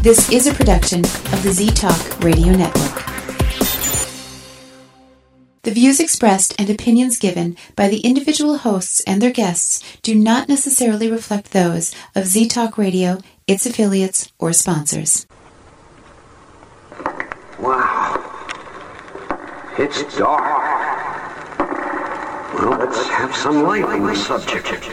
This is a production of the Z-Talk Radio Network. The views expressed and opinions given by the individual hosts and their guests do not necessarily reflect those of Z-Talk Radio, its affiliates, or sponsors. Wow. It's dark. Well, let's have some light on the subject.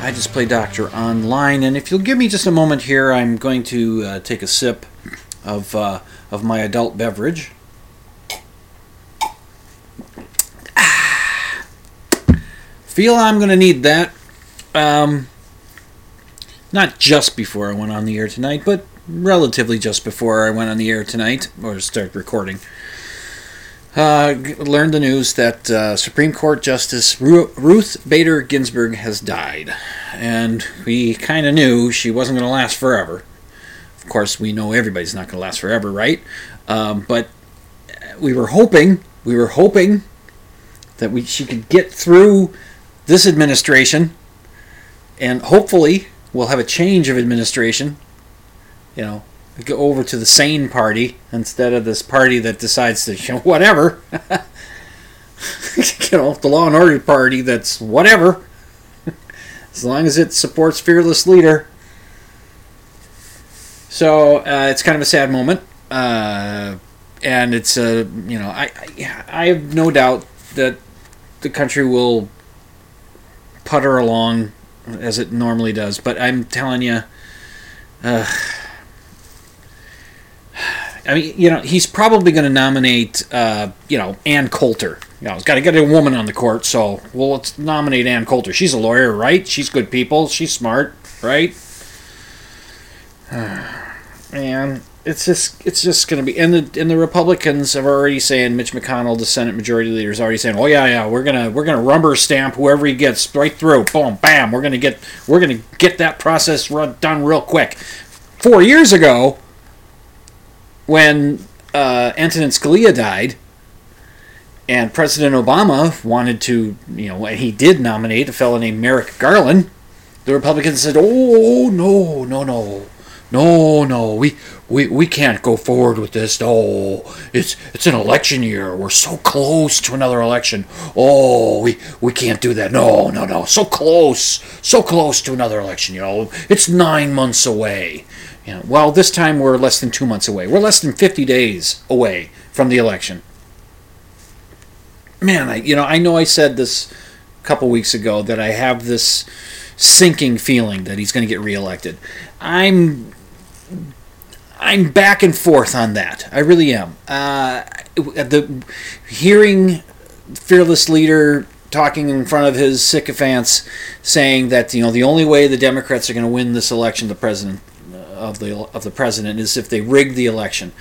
I just play doctor online, and if you'll give me just a moment here, I'm going to take a sip of my adult beverage. Ah, feel I'm going to need that, not just before I went on the air tonight, but relatively just before I went on the air tonight, or start recording. Learned the news that Supreme Court Justice Ruth Bader Ginsburg has died. And we kind of knew she wasn't going to last forever. Of course, we know everybody's not going to last forever, right? But we were hoping that she could get through this administration. And hopefully, we'll have a change of administration. You know, go over to the sane party instead of this party that decides to, you know, whatever. You know, the law and order party that's whatever. As long as it supports fearless leader. So it's kind of a sad moment. And it's a, you know, I have no doubt that the country will putter along as it normally does. But I'm telling you, I mean, you know, he's probably going to nominate, you know, Ann Coulter. You know, he's got to get a woman on the court, so, well, let's nominate Ann Coulter. She's a lawyer, right? She's good people. She's smart, right? And it's just going to be... And the Republicans are already saying, Mitch McConnell, the Senate Majority Leader, is already saying, oh, yeah, we're gonna rubber stamp whoever he gets right through. Boom, bam. We're gonna get that process done real quick. 4 years ago, when Antonin Scalia died, and President Obama wanted to, you know, and he did nominate a fellow named Merrick Garland, the Republicans said, "Oh no, we can't go forward with this. Oh, it's an election year. We're so close to another election. Oh, we can't do that. No, so close to another election. You know, it's 9 months away." You know, well, this time we're less than 2 months away. We're less than 50 days away from the election. Man, I know I said this a couple weeks ago that I have this sinking feeling that he's going to get reelected. I'm back and forth on that. I really am. The hearing fearless leader talking in front of his sycophants, saying that, you know, the only way the Democrats are going to win this election, the president, is if they rig the election.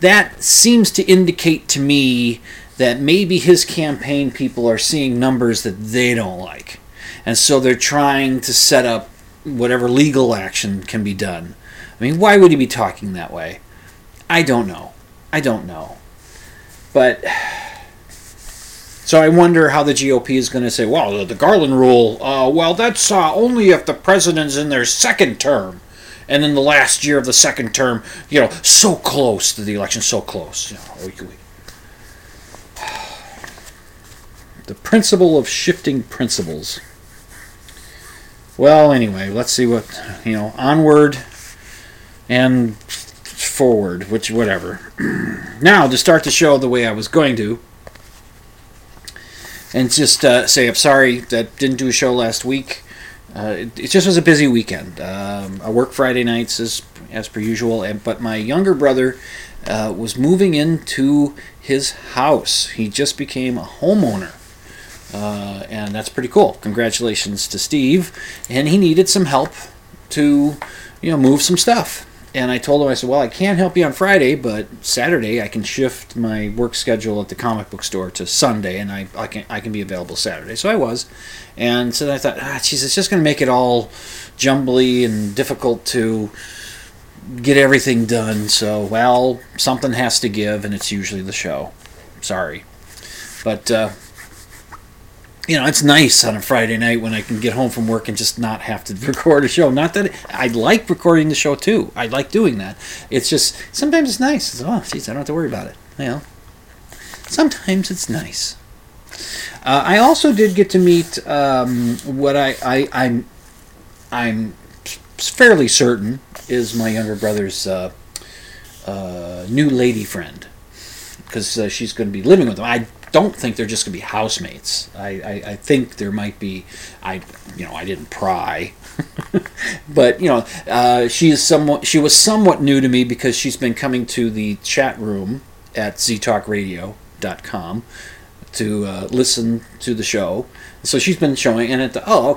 That seems to indicate to me that maybe his campaign people are seeing numbers that they don't like, and so they're trying to set up whatever legal action can be done. I mean, why would he be talking that way? I don't know. But so I wonder how the GOP is going to say, well, the Garland rule, well, that's only if the president's in their second term. And then the last year of the second term, you know, so close to the election, so close. You know, the principle of shifting principles. Well, anyway, let's see what, you know, onward and forward, which, whatever. Now, to start the show the way I was going to, and just say I'm sorry that didn't do a show last week. It just was a busy weekend. I work Friday nights as per usual, but my younger brother was moving into his house. He just became a homeowner. And that's pretty cool. Congratulations to Steve. And he needed some help to, you know, move some stuff. And I told him, I said, well, I can't help you on Friday, but Saturday I can shift my work schedule at the comic book store to Sunday, and I can be available Saturday. So I was. And so then I thought, geez, it's just going to make it all jumbly and difficult to get everything done. So, well, something has to give, and it's usually the show. Sorry. But, you know, it's nice on a Friday night when I can get home from work and just not have to record a show. Not that I like recording the show, too. I like doing that. It's just, sometimes it's nice. It's, oh, geez, I don't have to worry about it. You know, sometimes it's nice. I also did get to meet what I'm fairly certain is my younger brother's new lady friend, because she's going to be living with him. I don't think they're just going to be housemates. I think there might be, I didn't pry, but you know, she was somewhat new to me because she's been coming to the chat room at ztalkradio.com to listen to the show. So she's been showing, and so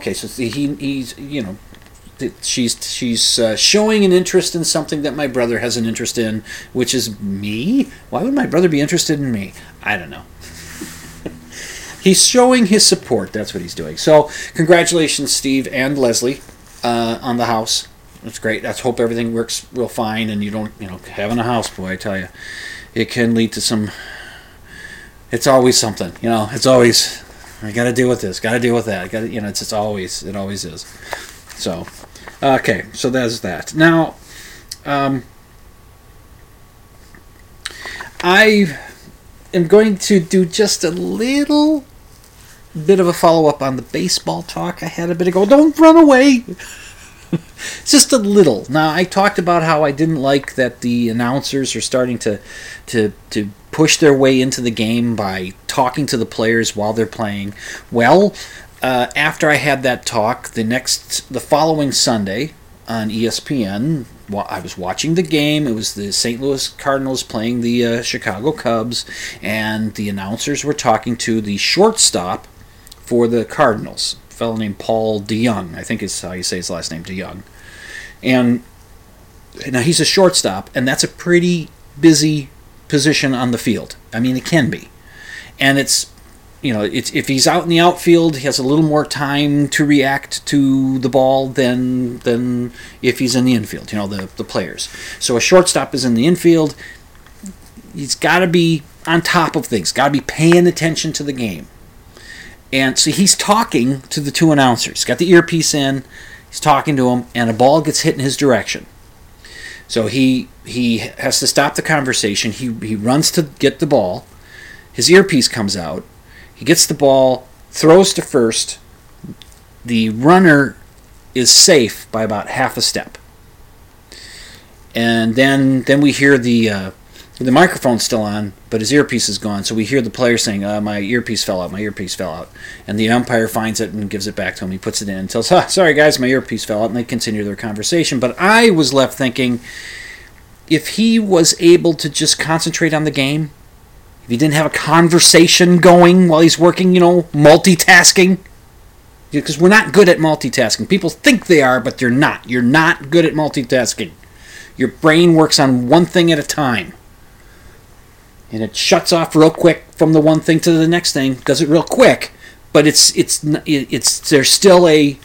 he's she's showing an interest in something that my brother has an interest in, which is me. Why would my brother be interested in me? I don't know. He's showing his support. That's what he's doing. So congratulations, Steve and Leslie, on the house. That's great. Let's hope everything works real fine, and you don't, having a house, boy, I tell you, it can lead to some. It's always something, It's always, I got to deal with this, got to deal with that. Got to, it always is. So, okay. So that's that. Now, I am going to do just a little bit of a follow-up on the baseball talk I had a bit ago. Don't run away. Just a little. Now, I talked about how I didn't like that the announcers are starting to push their way into the game by talking to the players while they're playing. Well, after I had that talk, the following Sunday on ESPN, while I was watching the game, it was the St. Louis Cardinals playing the Chicago Cubs, and the announcers were talking to the shortstop for the Cardinals, a fellow named Paul DeYoung. I think is how you say his last name, DeYoung. And now he's a shortstop, and that's a pretty busy position on the field. I mean, it can be. And it's if he's out in the outfield, he has a little more time to react to the ball than if he's in the infield, the players. So a shortstop is in the infield. He's got to be on top of things, got to be paying attention to the game. And so he's talking to the two announcers. He's got the earpiece in, he's talking to them, and a ball gets hit in his direction. So he has to stop the conversation. He runs to get the ball. His earpiece comes out. He gets the ball, throws to first. The runner is safe by about half a step. And then we hear the microphone's still on, but his earpiece is gone. So we hear the player saying, my earpiece fell out. And the umpire finds it and gives it back to him. He puts it in and tells, sorry guys, my earpiece fell out. And they continue their conversation. But I was left thinking, if he was able to just concentrate on the game, if he didn't have a conversation going while he's working, multitasking. Because we're not good at multitasking. People think they are, but they're not. You're not good at multitasking. Your brain works on one thing at a time. And it shuts off real quick from the one thing to the next thing. Does it real quick. But it's there's still a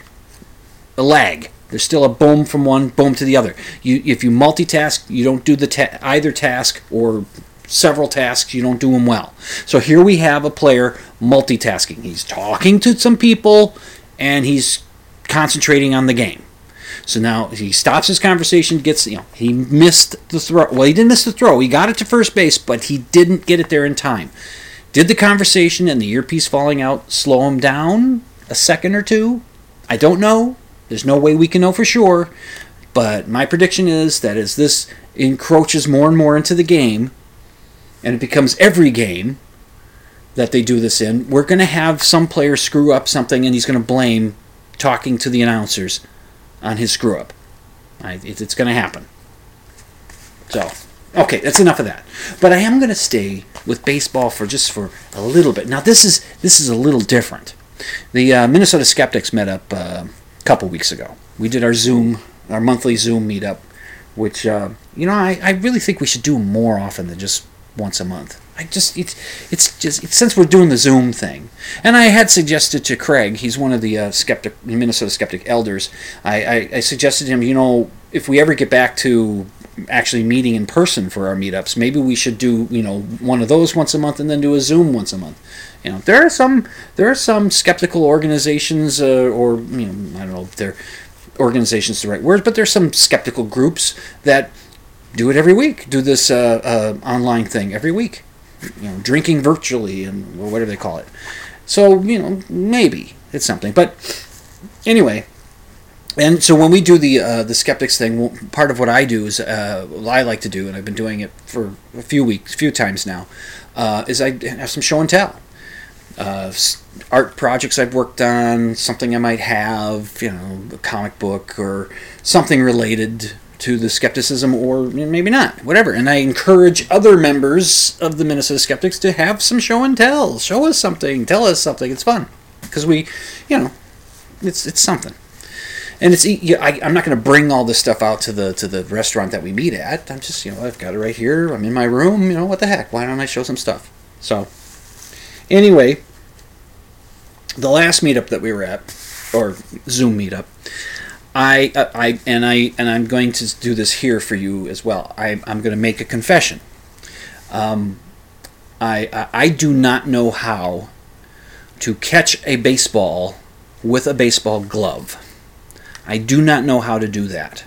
lag. There's still a boom from one, boom to the other. If you multitask, you don't do either task or several tasks, you don't do them well. So here we have a player multitasking. He's talking to some people, and he's concentrating on the game. So now he stops his conversation, gets, he missed the throw. Well, he didn't miss the throw. He got it to first base, but he didn't get it there in time. Did the conversation and the earpiece falling out slow him down a second or two? I don't know. There's no way we can know for sure. But my prediction is that as this encroaches more and more into the game, and it becomes every game that they do this in, we're going to have some player screw up something, and he's going to blame talking to the announcers on his screw up. It's going to happen. So Okay, that's enough of that. But I am going to stay with baseball for just for a little bit. Now, this is a little different. The Minnesota Skeptics met up a couple weeks ago. We did our monthly Zoom meetup, which I really think we should do more often than just once a month. Since we're doing the Zoom thing, and I had suggested to Craig, he's one of the Minnesota Skeptic elders. I suggested to him, if we ever get back to actually meeting in person for our meetups, maybe we should do one of those once a month and then do a Zoom once a month. There are some skeptical organizations, I don't know if they're organizations the right word, but there's some skeptical groups that do it every week, do this online thing every week, drinking virtually and whatever they call it. So maybe it's something, but anyway. And so when we do the skeptics thing, part of what I do is I like to do, and I've been doing it for a few times now, is I have some show and tell, art projects I've worked on, something I might have, a comic book or something related to the skepticism, or maybe not, whatever. And I encourage other members of the Minnesota Skeptics to have some show and tell. Show us something, tell us something. It's fun because we, it's something. And it's I'm not going to bring all this stuff out to the restaurant that we meet at. I'm just I've got it right here. I'm in my room. What the heck? Why don't I show some stuff? So anyway, the last meetup that we were at, or Zoom meetup, I'm going to do this here for you as well. I'm going to make a confession. I do not know how to catch a baseball with a baseball glove. I do not know how to do that.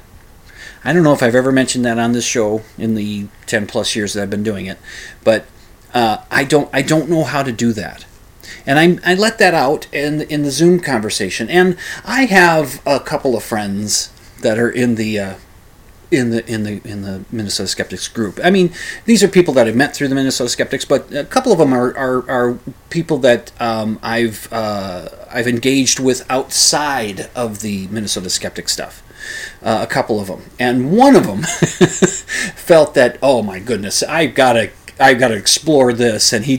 I don't know if I've ever mentioned that on this show in the 10 plus years that I've been doing it, but I don't know how to do that. And I let that out in the Zoom conversation. And I have a couple of friends that are in the Minnesota Skeptics group. I mean, these are people that I've met through the Minnesota Skeptics, but a couple of them are people that I've engaged with outside of the Minnesota Skeptic stuff. A couple of them, and one of them felt that, oh my goodness, I've got to explore this, and he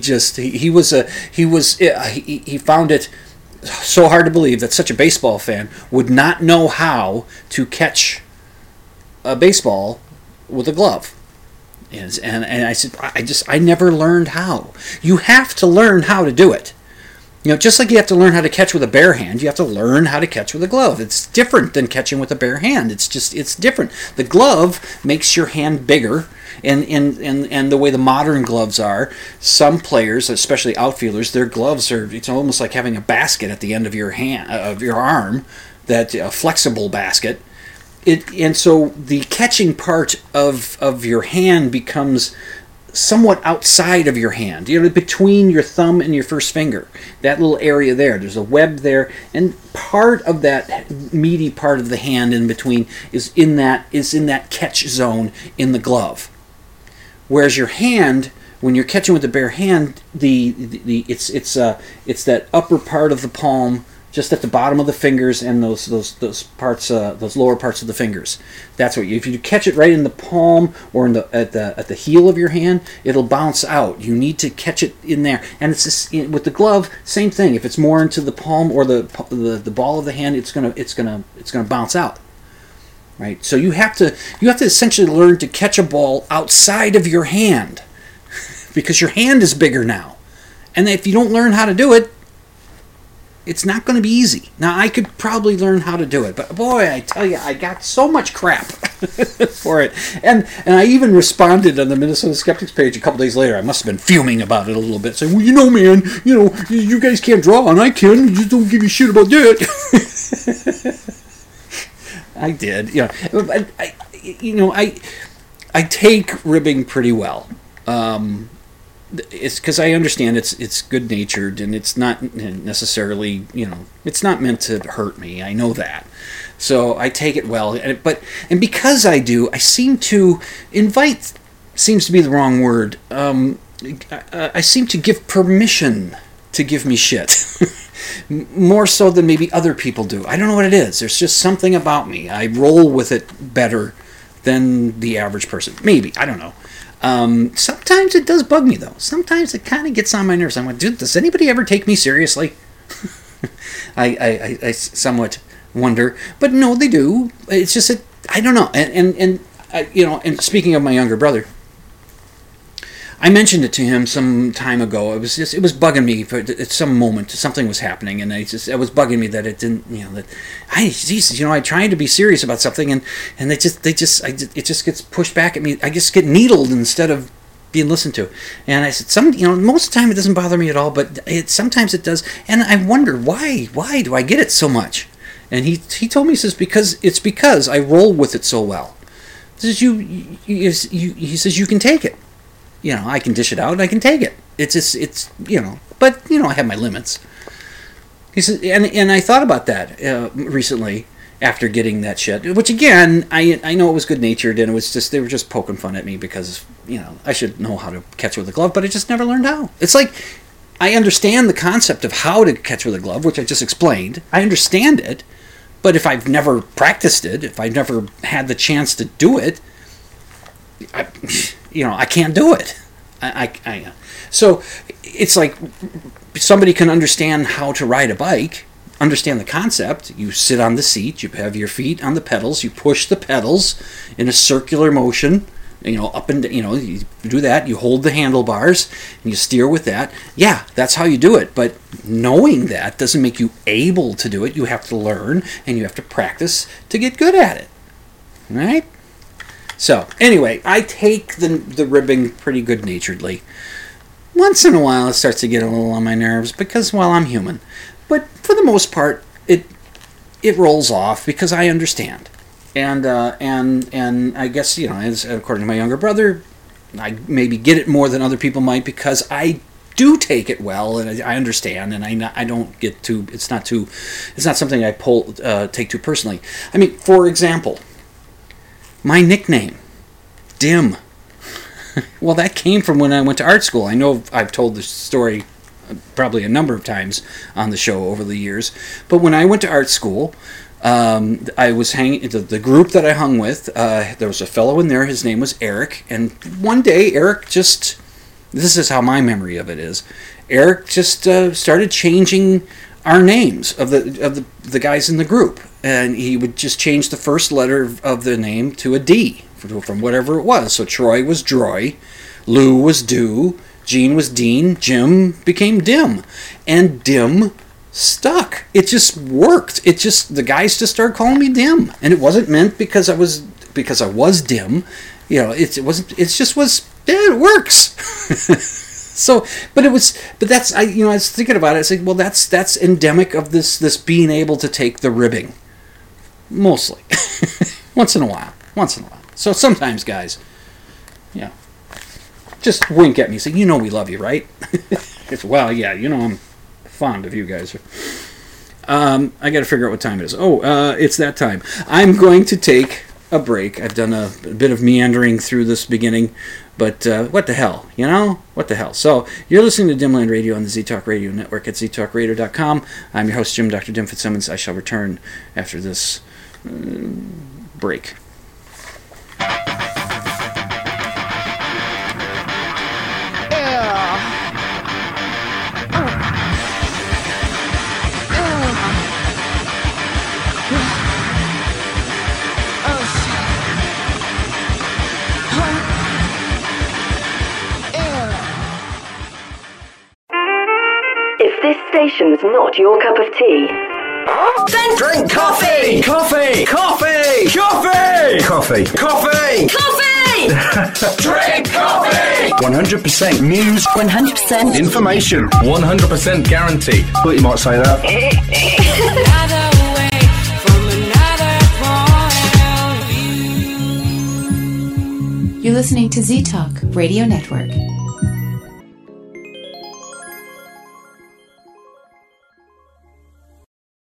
found it so hard to believe that such a baseball fan would not know how to catch a baseball with a glove. And I said, I never learned how. You have to learn how to do it. Just like you have to learn how to catch with a bare hand, you have to learn how to catch with a glove. It's different than catching with a bare hand. It's different. The glove makes your hand bigger, and the way the modern gloves are, some players, especially outfielders, their gloves are, it's almost like having a basket at the end of your hand, of your arm, that a flexible basket. And so the catching part of your hand becomes somewhat outside of your hand, between your thumb and your first finger, that little area there. There's a web there, and part of that meaty part of the hand in between is in that catch zone in the glove. Whereas your hand, when you're catching with the bare hand, it's that upper part of the palm, just at the bottom of the fingers, and those parts, those lower parts of the fingers. That's what if you catch it right in the palm or at the heel of your hand, it'll bounce out. You need to catch it in there, and it's just, with the glove, same thing. If it's more into the palm or the ball of the hand, it's gonna bounce out, right? So you have to essentially learn to catch a ball outside of your hand, because your hand is bigger now, and if you don't learn how to do it, it's not going to be easy. Now, I could probably learn how to do it, but boy, I tell you, I got so much crap for it. And I even responded on the Minnesota Skeptics page a couple days later. I must have been fuming about it a little bit, saying, well, man, you guys can't draw, and I can. You just don't give a shit about that. I did. I take ribbing pretty well. It's because I understand it's good-natured, and it's not necessarily, it's not meant to hurt me. I know that. So I take it well. And because I do, I seem to invite, seems to be the wrong word. I seem to give permission to give me shit. More so than maybe other people do. I don't know what it is. There's just something about me. I roll with it better than the average person. Maybe. I don't know. Sometimes it does bug me, though. Sometimes it kind of gets on my nerves. I'm like, dude, does anybody ever take me seriously? I somewhat wonder. But no, they do. It's just that, I don't know. And speaking of my younger brother, I mentioned it to him some time ago. It was bugging me for at some moment. Something was happening, and it was bugging me that it didn't. I tried to be serious about something, and it just gets pushed back at me. I just get needled instead of being listened to. And I said, most of the time it doesn't bother me at all, but sometimes it does. And I wonder why do I get it so much? And he told me, he says, because I roll with it so well. He says you can take it. I can dish it out and I can take it. But I have my limits. He said, and I thought about that recently after getting that shit, which again, I know it was good-natured, and it was just, they were just poking fun at me because, I should know how to catch with a glove, but I just never learned how. It's like, I understand the concept of how to catch with a glove, which I just explained. I understand it, but if I've never practiced it, if I've never had the chance to do it, I can't do it. So it's like somebody can understand how to ride a bike, understand the concept. You sit on the seat, you have your feet on the pedals, you push the pedals in a circular motion, up and, you do that, you hold the handlebars, and you steer with that. Yeah, that's how you do it. But knowing that doesn't make you able to do it. You have to learn, and you have to practice to get good at it. Right? So, anyway, I take the ribbing pretty good-naturedly. Once in a while, it starts to get a little on my nerves because, I'm human. But for the most part, it rolls off because I understand. And I guess, as according to my younger brother, I maybe get it more than other people might because I do take it well, and I understand, and I don't get too... It's not something I take too personally. I mean, for example... My nickname, Dim. Well, that came from when I went to art school. I know I've told this story probably a number of times on the show over the years. But when I went to art school, I was hanging... The group that I hung with, there was a fellow in there. His name was Eric. And one day, Eric just... This is how my memory of it is. Eric just started changing our names of the guys in the group. And he would just change the first letter of the name to a D from whatever it was. So Troy was Droy, Lou was Do, Gene was Dean, Jim became Dim. And Dim stuck. It just worked. The guys just started calling me Dim. And it wasn't meant because I was dim. It works. So, I was thinking about it. I said, well, that's endemic of this being able to take the ribbing, mostly, once in a while. So sometimes, guys, just wink at me, say, we love you, right? It's, well, yeah, I'm fond of you guys. I got to figure out what time it is. Oh, it's that time. I'm going to take a break. I've done a bit of meandering through this beginning. But what the hell, What the hell? So you're listening to Dimland Radio on the Z-Talk Radio Network at ztalkradio.com. I'm your host, Jim Dr. Dim Fitzsimmons. I shall return after this break. This station's not your cup of tea. Then drink coffee! Coffee! Coffee! Coffee! Coffee! Coffee! Coffee! Drink coffee! 100% news. 100% information. 100% guarantee. But you might say that. Another way from another point of view. You're listening to Z-Talk Radio Network.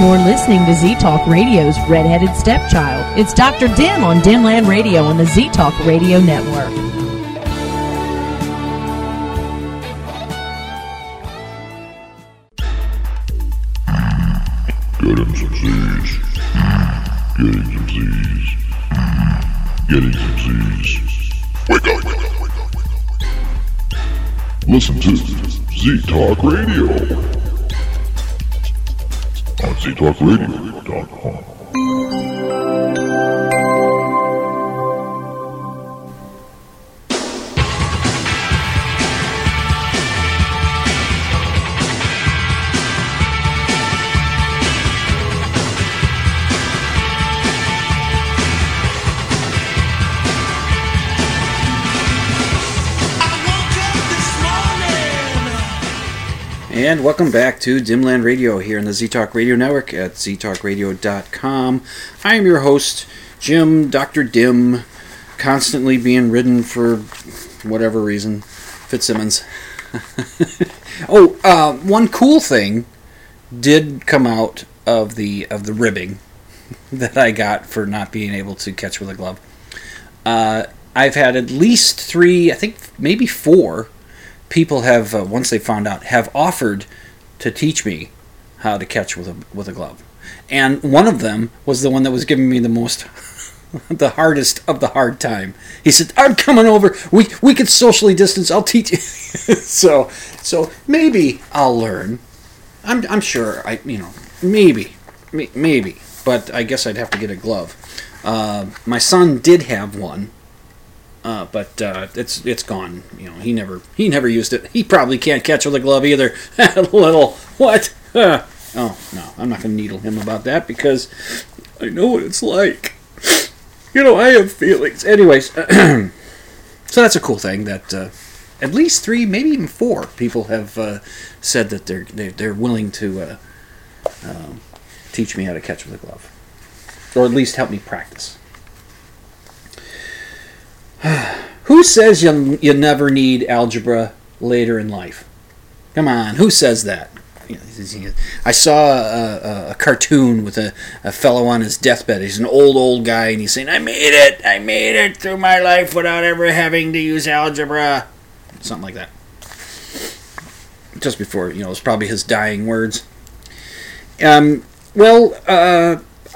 You're listening to Z-Talk Radio's Redheaded Stepchild. It's Dr. Dim on Dimland Radio on the Z-Talk Radio Network. Getting some Z's. Wake up. Listen to Z-Talk Radio. On ztalkradio.com. And welcome back to Dimland Radio here on the Z-Talk Radio Network at ztalkradio.com. I am your host, Jim Dr. Dim, constantly being ridden for whatever reason, Fitzsimmons. One cool thing did come out of the ribbing that I got for not being able to catch with a glove. I've had at least three, I think maybe four, people have, once they found out, have offered to teach me how to catch with a glove. And one of them was the one that was giving me the most, the hardest of the hard time. He said, I'm coming over. We can socially distance. I'll teach you. so maybe I'll learn. I'm sure. Maybe. But I guess I'd have to get a glove. My son did have one. But it's gone. He never used it. He probably can't catch with a glove either. Little what? Oh no, I'm not gonna needle him about that because I know what it's like. I have feelings. Anyways, so that's a cool thing that at least three, maybe even four people have said that they're willing to teach me how to catch with a glove, or at least help me practice. Who says you never need algebra later in life? Come on, who says that? I saw a cartoon with a fellow on his deathbed. He's an old guy, and he's saying, I made it through my life without ever having to use algebra. Something like that. Just before, it was probably his dying words. I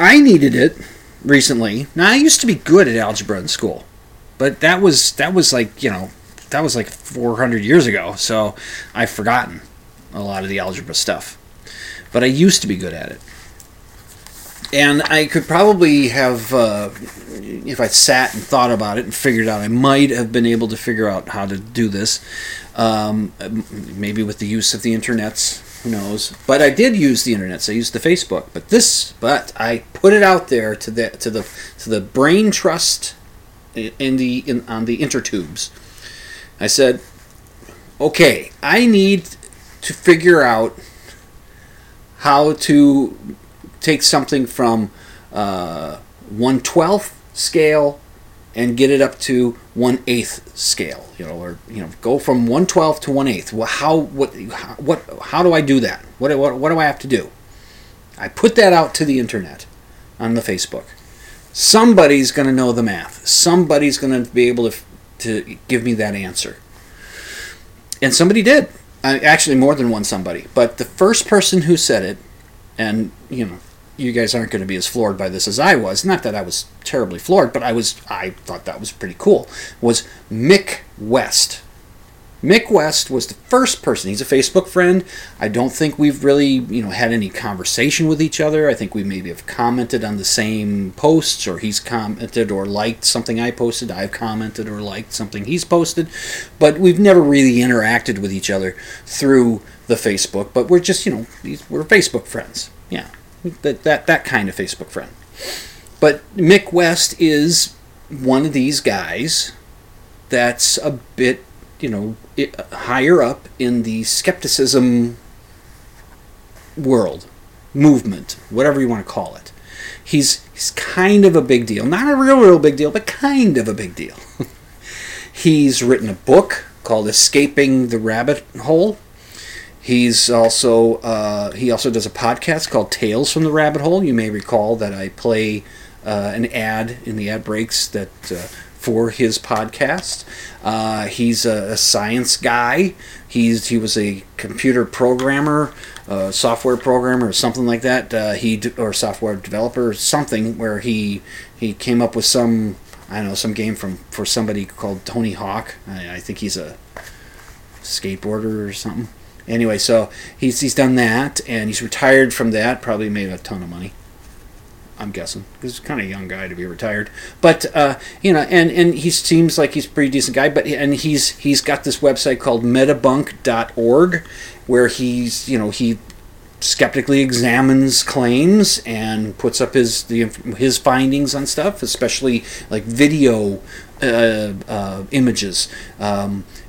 needed it recently. Now, I used to be good at algebra in school. But that was like 400 years ago, so I've forgotten a lot of the algebra stuff. But I used to be good at it. And I could probably have, if I sat and thought about it and figured out, I might have been able to figure out how to do this, maybe with the use of the internets, who knows. But I did use the internets, I used the Facebook, but I put it out there to the brain trust on the intertubes. I said, okay, I need to figure out how to take something from 1/12 scale and get it up to 1/8 scale, go from 1/12 to 1/8. Well, how do I do that? What do I have to do? I put that out to the internet on the Facebook. Somebody's going to know the math. Somebody's going to be able to give me that answer. And somebody did. Actually, more than one somebody. But the first person who said it, and, you guys aren't going to be as floored by this as I was. Not that I was terribly floored, but I thought that was pretty cool, was Mick West. Mick West was the first person. He's a Facebook friend. I don't think we've really, had any conversation with each other. I think we maybe have commented on the same posts, or he's commented or liked something I posted. I've commented or liked something he's posted. But we've never really interacted with each other through the Facebook, but we're just, you know, we're Facebook friends. Yeah, that kind of Facebook friend. But Mick West is one of these guys that's a bit, you know, higher up in the skepticism world, movement, whatever you want to call it. He's kind of a big deal. Not a real big deal, but kind of a big deal. He's written a book called Escaping the Rabbit Hole. He's also he also does a podcast called Tales from the Rabbit Hole. You may recall that I play an ad in the ad breaks that for his podcast. He's a science guy. He was a computer programmer, software programmer, or something like that. Or software developer, or something, where he came up with some game for somebody called Tony Hawk. I think he's a skateboarder or something. Anyway, so he's done that, and he's retired from that. Probably made a ton of money, I'm guessing. He's kind of a young guy to be retired, but you know, and he seems like he's a pretty decent guy. But he's got this website called metabunk.org, where he skeptically examines claims and puts up his findings on stuff, especially like video images.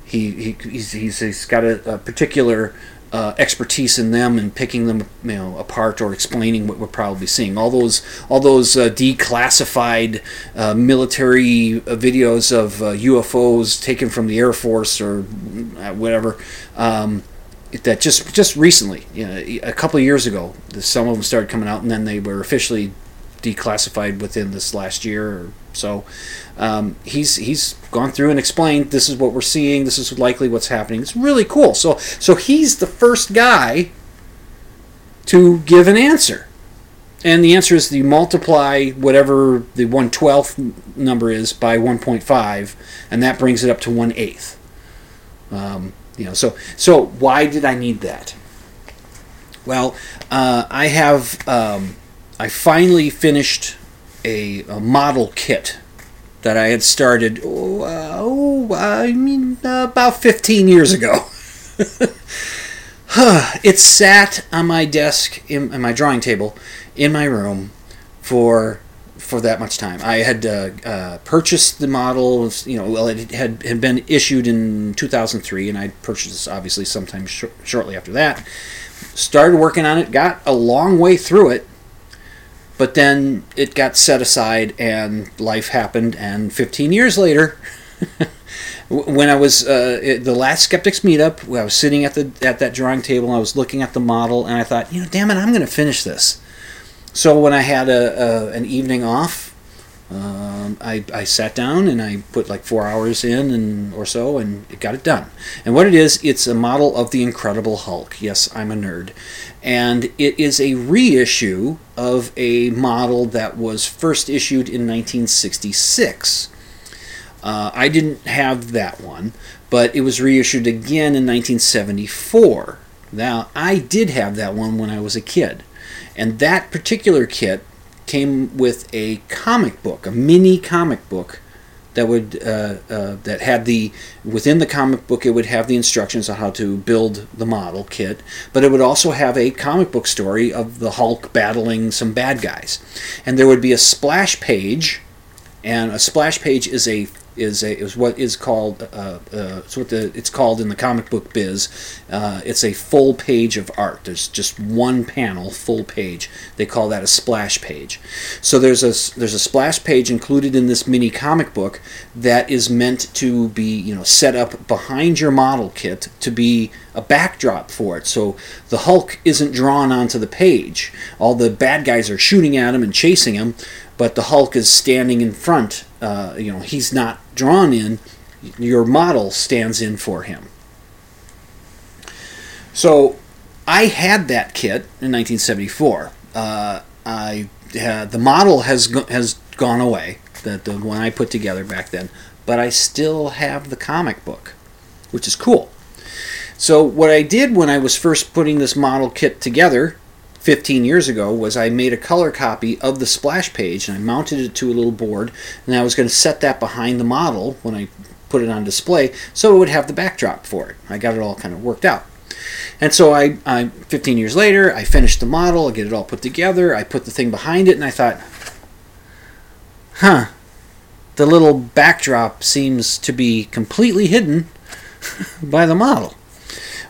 He's got a particular expertise in them and picking them, you know, apart or explaining what we're probably seeing. All those declassified military videos of UFOs taken from the Air Force or whatever. That just recently, you know, a couple of years ago, some of them started coming out, and then they were officially declassified within this last year or so. He's gone through and explained, this is what we're seeing, this is likely what's happening. It's really cool. So he's the first guy to give an answer. And the answer is, you multiply whatever the 1/12 number is by 1.5, and that brings it up to 1/8. You know, so why did I need that? Well, I have I finally finished a model kit that I had started, about 15 years ago. It sat on my desk, on my drawing table, in my room for that much time. I had purchased the model, you know, well, it had been issued in 2003, and I purchased this, obviously, sometime shortly after that. Started working on it, got a long way through it, but then it got set aside, and life happened, and 15 years later, when I was at the last Skeptics meetup, I was sitting at that drawing table, and I was looking at the model, and I thought, you know, damn it, I'm going to finish this. So when I had an evening off, I sat down, and I put like 4 hours in and it got it done. And what it is, it's a model of the Incredible Hulk. Yes, I'm a nerd. And it is a reissue of a model that was first issued in 1966. I didn't have that one, but it was reissued again in 1974. Now, I did have that one when I was a kid. And that particular kit came with a comic book, a mini comic book that would that had within the comic book, it would have the instructions on how to build the model kit, but it would also have a comic book story of the Hulk battling some bad guys, and there would be a splash page, and a splash page is what is called it's called in the comic book biz. It's a full page of art. There's just one panel, full page. They call that a splash page. So there's a splash page included in this mini comic book that is meant to be, you know, set up behind your model kit to be a backdrop for it. So the Hulk isn't drawn onto the page. All the bad guys are shooting at him and chasing him, but the Hulk is standing in front. You know, he's not drawn in. Your model stands in for him. So I had that kit in 1974. The model has gone away, the one I put together back then, but I still have the comic book, which is cool. So what I did when I was first putting this model kit together 15 years ago was I made a color copy of the splash page, and I mounted it to a little board, and I was going to set that behind the model when I put it on display so it would have the backdrop for it. I got it all kind of worked out. And so I 15 years later, I finished the model, I get it all put together, I put the thing behind it, and I thought, huh, the little backdrop seems to be completely hidden by the model.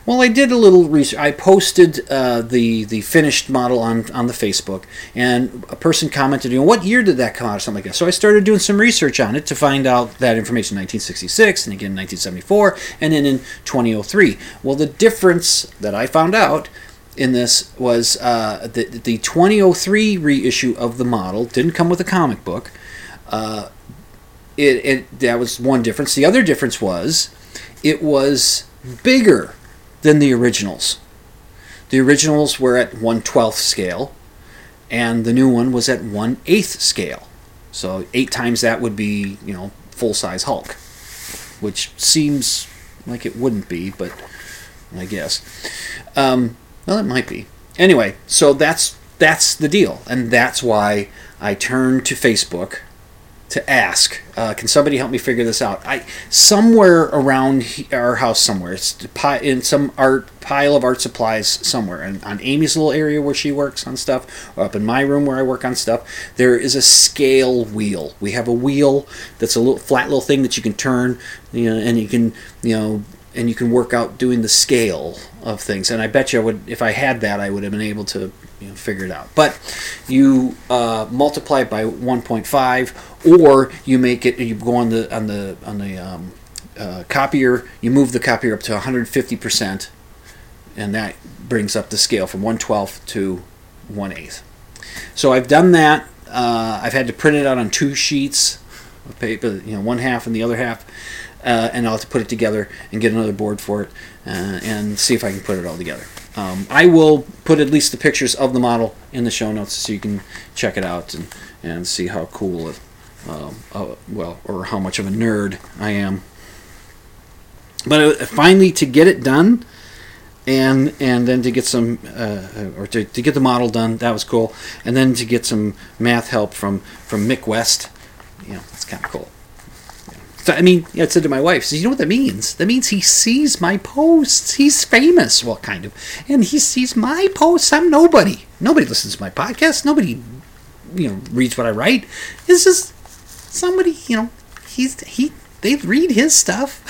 Well, I did a little research. I posted the finished model on the Facebook, and a person commented, you know, what year did that come out or something like that? So I started doing some research on it to find out that information in 1966, and again in 1974, and then in 2003. Well, the difference that I found out in this was the 2003 reissue of the model didn't come with a comic book. That was one difference. The other difference was it was bigger than the originals. The originals were at 1/12 scale, and the new one was at 1/8 scale. So 8 times that would be, you know, full-size Hulk, which seems like it wouldn't be, but I guess. Well, it might be. Anyway, so that's the deal, and that's why I turned to Facebook to ask, can somebody help me figure this out? Somewhere around our house somewhere, it's in some pile of art supplies somewhere, and on Amy's little area where she works on stuff, or up in my room where I work on stuff, there is a scale wheel. We have a wheel that's a little flat little thing that you can turn, you know, and you can, you know, and you can work out doing the scale of things. And I bet you I would, if I had that, I would have been able to, you know, figure it out. But you multiply it by 1.5, or you make it. You go on the copier. You move the copier up to 150%, and that brings up the scale from 1/12 to 1/8. So I've done that. I've had to print it out on 2 sheets of paper. You know, one half and the other half. And I'll have to put it together and get another board for it and see if I can put it all together. I will put at least the pictures of the model in the show notes so you can check it out and see how cool it, or how much of a nerd I am. But finally, to get it done and then to get some, or to get the model done, that was cool. And then to get some math help from Mick West, you know, it's kind of cool. So, I mean, I said to my wife, you know what that means? That means he sees my posts. He's famous. Well, kind of. And he sees my posts. I'm nobody. Nobody listens to my podcast. Nobody, you know, reads what I write. It's just somebody, you know, they read his stuff.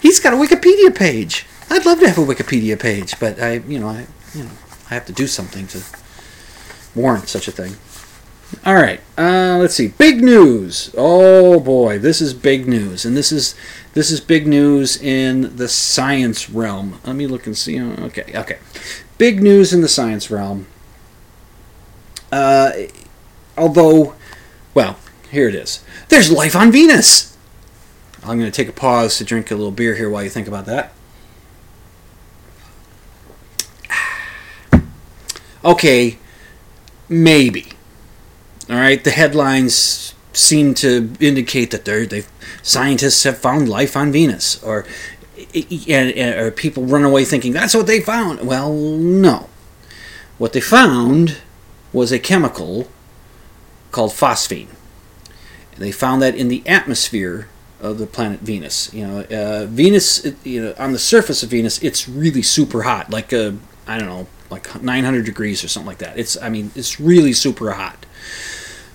He's got a Wikipedia page. I'd love to have a Wikipedia page, but I have to do something to warrant such a thing. All right, let's see. Big news. Oh boy, this is big news, and this is big news in the science realm. Let me look and see. Okay. Big news in the science realm. Here it is. There's life on Venus. I'm going to take a pause to drink a little beer here while you think about that. Okay, maybe. All right, the headlines seem to indicate that scientists have found life on Venus, or people run away thinking that's what they found. Well, no. What they found was a chemical called phosphine. They found that in the atmosphere of the planet Venus. You know, Venus. You know, on the surface of Venus, it's really super hot, like 900 degrees or something like that. It's really super hot.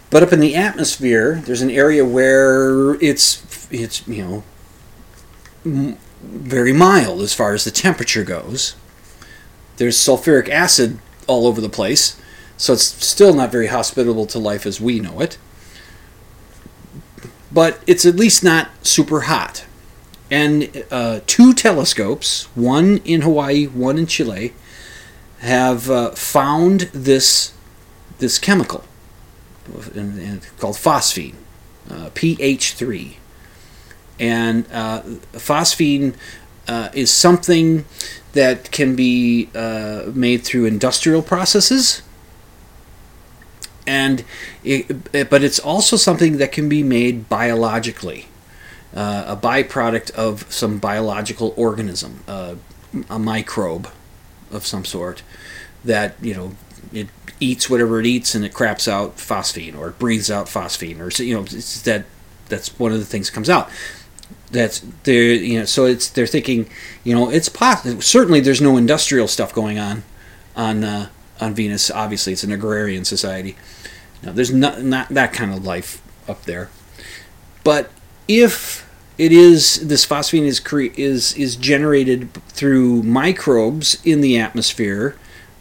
But up in the atmosphere, there's an area where it's you know, very mild as far as the temperature goes. There's sulfuric acid all over the place, so it's still not very hospitable to life as we know it. But it's at least not super hot. And 2 telescopes, one in Hawaii, one in Chile, have found this chemical. And called phosphine, pH 3, and phosphine is something that can be made through industrial processes, but it's also something that can be made biologically, a byproduct of some biological organism, a microbe of some sort that, you know, it eats whatever it eats, and it craps out phosphine, or it breathes out phosphine, or, you know, it's that's one of the things that comes out. That's they're you know so it's they're thinking you know it's possible. Certainly there's no industrial stuff going on Venus. Obviously it's an agrarian society. Now there's not that kind of life up there. But if it is this phosphine is generated through microbes in the atmosphere,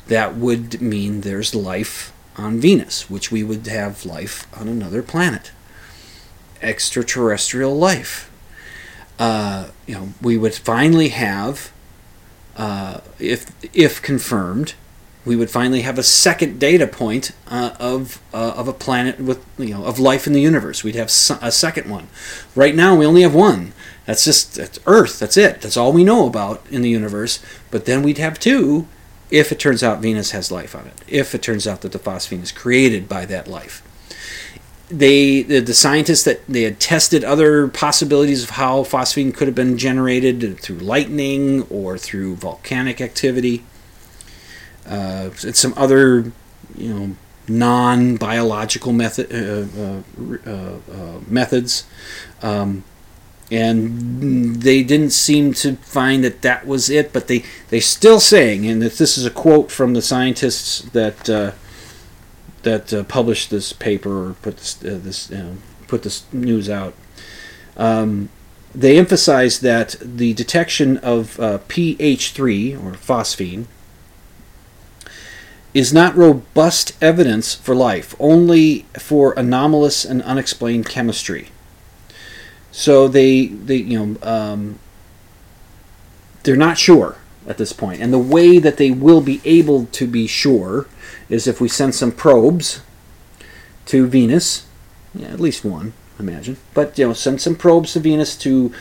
that would mean there's life on Venus, which we would have life on another planet, extraterrestrial life. You know, we would finally have, if confirmed, we would finally have a second data point of a planet with of life in the universe. We'd have a second one. Right now, we only have one. That's Earth. That's it. That's all we know about in the universe. But then we'd have two, if it turns out Venus has life on it. If it turns out that the phosphine is created by that life. The scientists that they had tested other possibilities of how phosphine could have been generated through lightning or through volcanic activity, and some other non-biological methods, and they didn't seem to find that was it. But they still saying, and this is a quote from the scientists that. That published this paper or put this news out. They emphasized that the detection of PH3 or phosphine is not robust evidence for life, only for anomalous and unexplained chemistry. So they're not sure at this point, and the way that they will be able to be sure is if we send some probes to Venus, at least one, I imagine. But send some probes to Venus to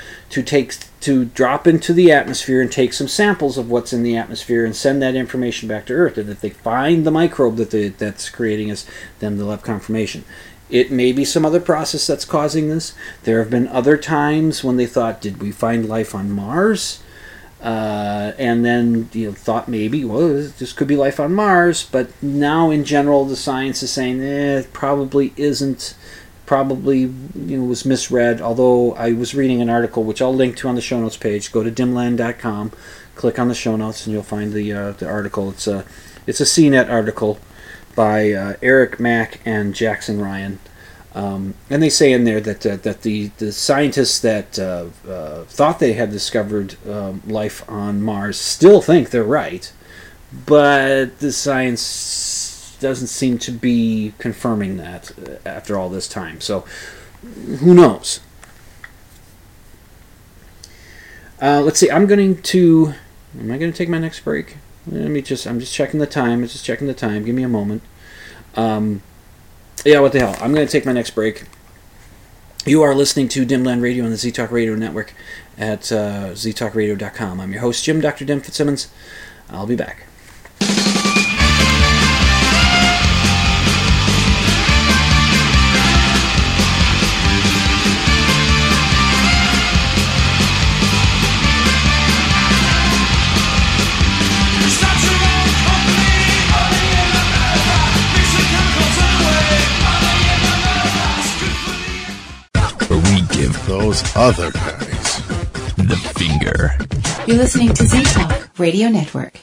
drop into the atmosphere and take some samples of what's in the atmosphere and send that information back to Earth. And if they find the microbe that's creating us, then they'll have confirmation. It may be some other process that's causing this. There have been other times when they thought, did we find life on Mars? And then thought maybe, this could be life on Mars, but now in general the science is saying it probably isn't, was misread, although I was reading an article, which I'll link to on the show notes page. Go to dimland.com, click on the show notes, and you'll find the article. It's a CNET article by Eric Mack and Jackson Ryan. And they say in there that the scientists that thought they had discovered life on Mars still think they're right, but the science doesn't seem to be confirming that after all this time. So, who knows? Let's see. Am I going to take my next break? I'm just checking the time. Give me a moment. Yeah, what the hell. I'm going to take my next break. You are listening to Dimland Radio on the Z-Talk Radio Network at ztalkradio.com. I'm your host, Jim Dr. Dim Fitzsimmons. I'll be back. Those other guys. The finger. You're listening to Z-Talk Radio Network.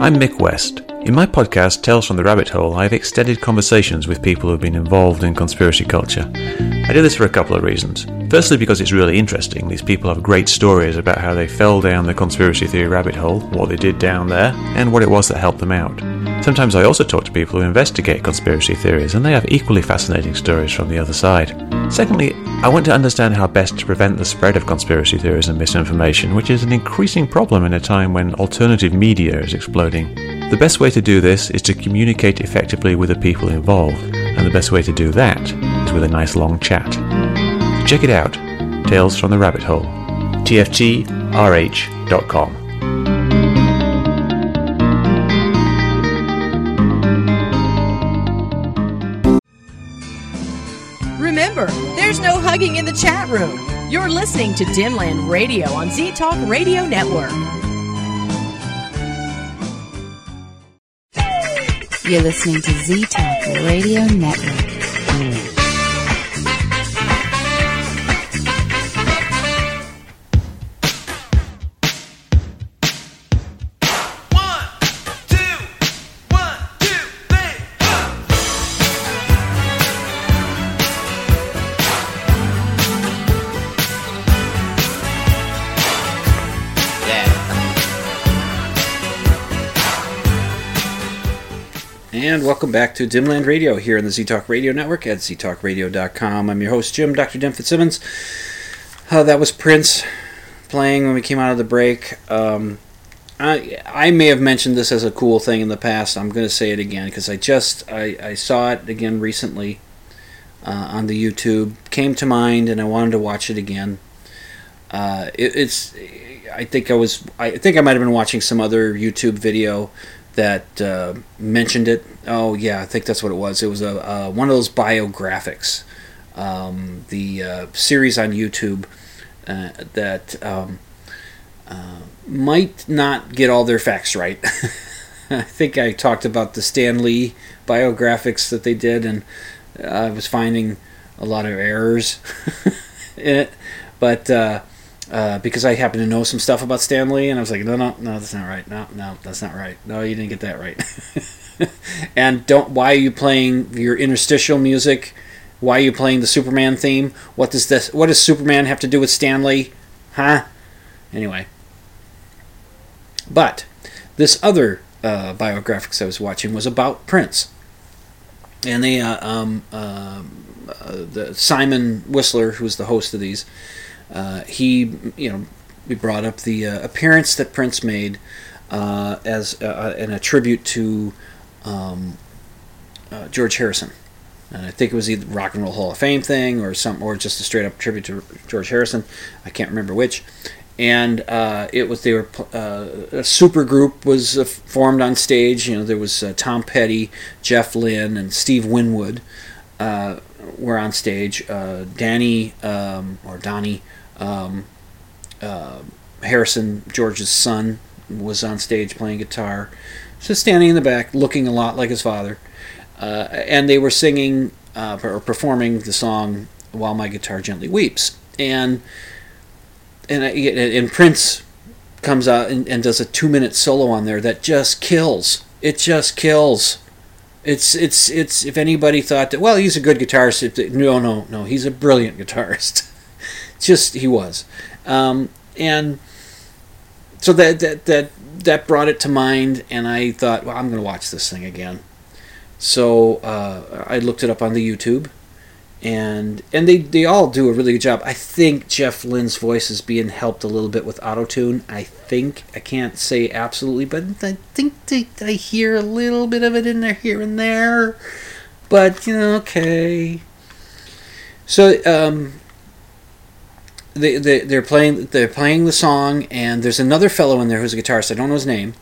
I'm Mick West. In my podcast, Tales from the Rabbit Hole, I have extended conversations with people who have been involved in conspiracy culture. I do this for a couple of reasons. Firstly, because it's really interesting. These people have great stories about how they fell down the conspiracy theory rabbit hole, what they did down there, and what it was that helped them out. Sometimes I also talk to people who investigate conspiracy theories, and they have equally fascinating stories from the other side. Secondly, I want to understand how best to prevent the spread of conspiracy theories and misinformation, which is an increasing problem in a time when alternative media is exploding. The best way to do this is to communicate effectively with the people involved, and the best way to do that is with a nice long chat. Check it out, Tales from the Rabbit Hole, tftrh.com. Remember, there's no hugging in the chat room. You're listening to Dimland Radio on Z-Talk Radio Network. You're listening to Z-Talk Radio Network. and welcome back to Dimland Radio here in the Z-Talk Radio Network at ztalkradio.com. I'm your host, Jim Dr. Dim Fitzsimmons. That was Prince playing when we came out of the break. I may have mentioned this as a cool thing in the past. I'm going to say it again because I saw it again recently on the YouTube. Came to mind and I wanted to watch it again. I think I might have been watching some other YouTube video that mentioned it. Oh yeah, I think that's what it was. It was a one of those biographics, the series on YouTube that might not get all their facts right. I think I talked about the Stan Lee biographics that they did, and I was finding a lot of errors in it, but because I happen to know some stuff about Stan Lee, and I was like, no, that's not right. No, that's not right. No, you didn't get that right. And why are you playing your interstitial music? Why are you playing the Superman theme? What does Superman have to do with Stan Lee? Huh? Anyway. But this other biographics I was watching was about Prince. And they, the Simon Whistler, who's the host of these, we brought up the appearance that Prince made as a tribute to George Harrison, and I think it was either Rock and Roll Hall of Fame thing or just a straight up tribute to George Harrison. I can't remember which. And a super group was formed on stage. You know, there was Tom Petty, Jeff Lynne, and Steve Winwood were on stage. Donnie. Harrison, George's son, was on stage playing guitar, just standing in the back, looking a lot like his father, and they were singing or performing the song "While My Guitar Gently Weeps," and Prince comes out and does a 2-minute solo on there that just kills. It just kills. It's if anybody thought that, well, he's a good guitarist, no, he's a brilliant guitarist. Just he was, and so that brought it to mind, and I thought, well, I'm going to watch this thing again. So I looked it up on the YouTube, and they all do a really good job. I think Jeff Lynne's voice is being helped a little bit with autotune. I think, I can't say absolutely, but I think I hear a little bit of it in there here and there. But okay. So They're playing the song, and there's another fellow in there who's a guitarist. I don't know his name,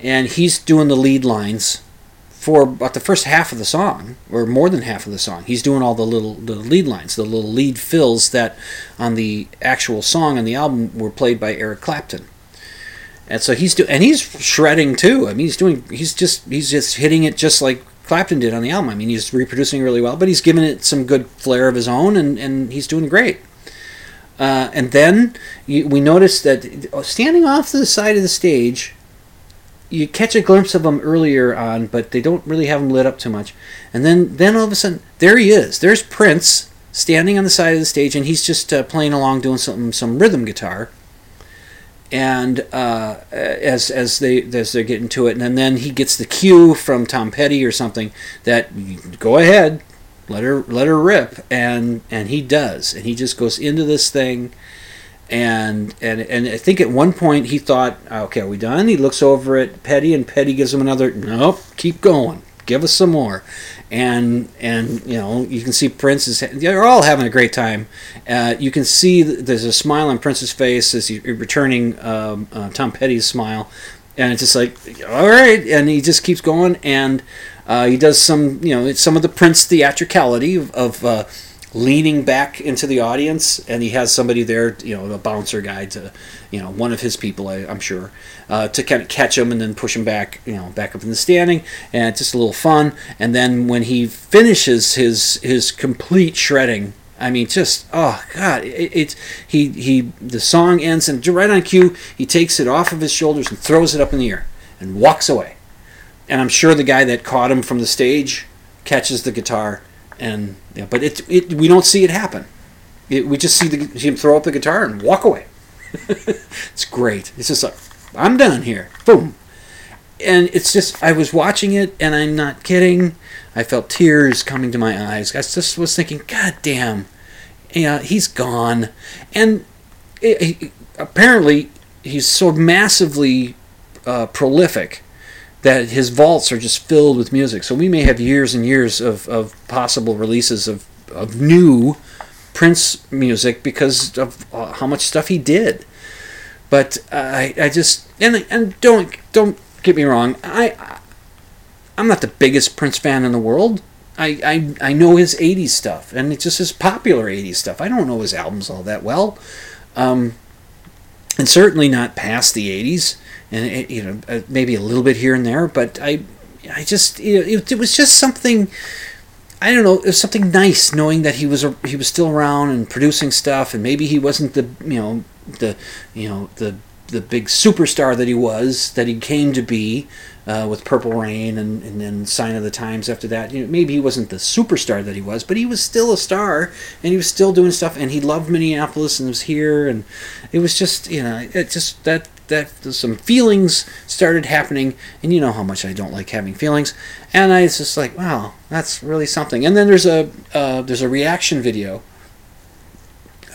and he's doing the lead lines for about the first half of the song, or more than half of the song. He's doing all the lead lines, the little lead fills that on the actual song on the album were played by Eric Clapton. And so he's shredding too. I mean, he's just hitting it just like Clapton did on the album. I mean, he's reproducing really well, but he's giving it some good flair of his own, and he's doing great. And then we noticed that standing off to the side of the stage, you catch a glimpse of him earlier on, but they don't really have him lit up too much. And then all of a sudden, there he is. There's Prince standing on the side of the stage, and he's just playing along, doing some rhythm guitar. And as they're getting to it, and then he gets the cue from Tom Petty or something that go ahead. Let her rip, and he does, and he just goes into this thing, and I think at one point he thought, okay, are we done? He looks over at Petty, and Petty gives him another, nope, keep going, give us some more, and you can see Prince is, they're all having a great time. You can see there's a smile on Prince's face as he's returning Tom Petty's smile, and it's just like, all right, and he just keeps going, and. He does some, some of the Prince theatricality of leaning back into the audience, and he has somebody there, a bouncer guy to, one of his people, I'm sure, to kind of catch him and then push him back, back up in the standing, and it's just a little fun. And then when he finishes his complete shredding, I mean, just, oh God, the song ends, and right on cue, he takes it off of his shoulders and throws it up in the air and walks away. And I'm sure the guy that caught him from the stage catches the guitar, and but we don't see it happen. We just see him throw up the guitar and walk away. It's great. It's just like, I'm done here. Boom. And it's just, I was watching it, and I'm not kidding. I felt tears coming to my eyes. I just was thinking, God damn, yeah, he's gone. And apparently, he's so massively prolific that his vaults are just filled with music. So we may have years and years of possible releases of new Prince music because of how much stuff he did. But I just, and don't get me wrong, I'm not the biggest Prince fan in the world. I know his 80s stuff, and it's just his popular 80s stuff. I don't know his albums all that well, and certainly not past the 80s, and it, you know, maybe a little bit here and there. But I just, you know, it was just something. I don't know. It was something nice knowing that he was still around and producing stuff, and maybe he wasn't the big superstar that he was, that he came to be with Purple Rain and then Sign of the Times after that. You know, maybe he wasn't the superstar that he was, but he was still a star, and he was still doing stuff, and he loved Minneapolis and was here, and it was just, you know, it just that some feelings started happening, and you know how much I don't like having feelings, and I was just like, wow, that's really something. And then there's a reaction video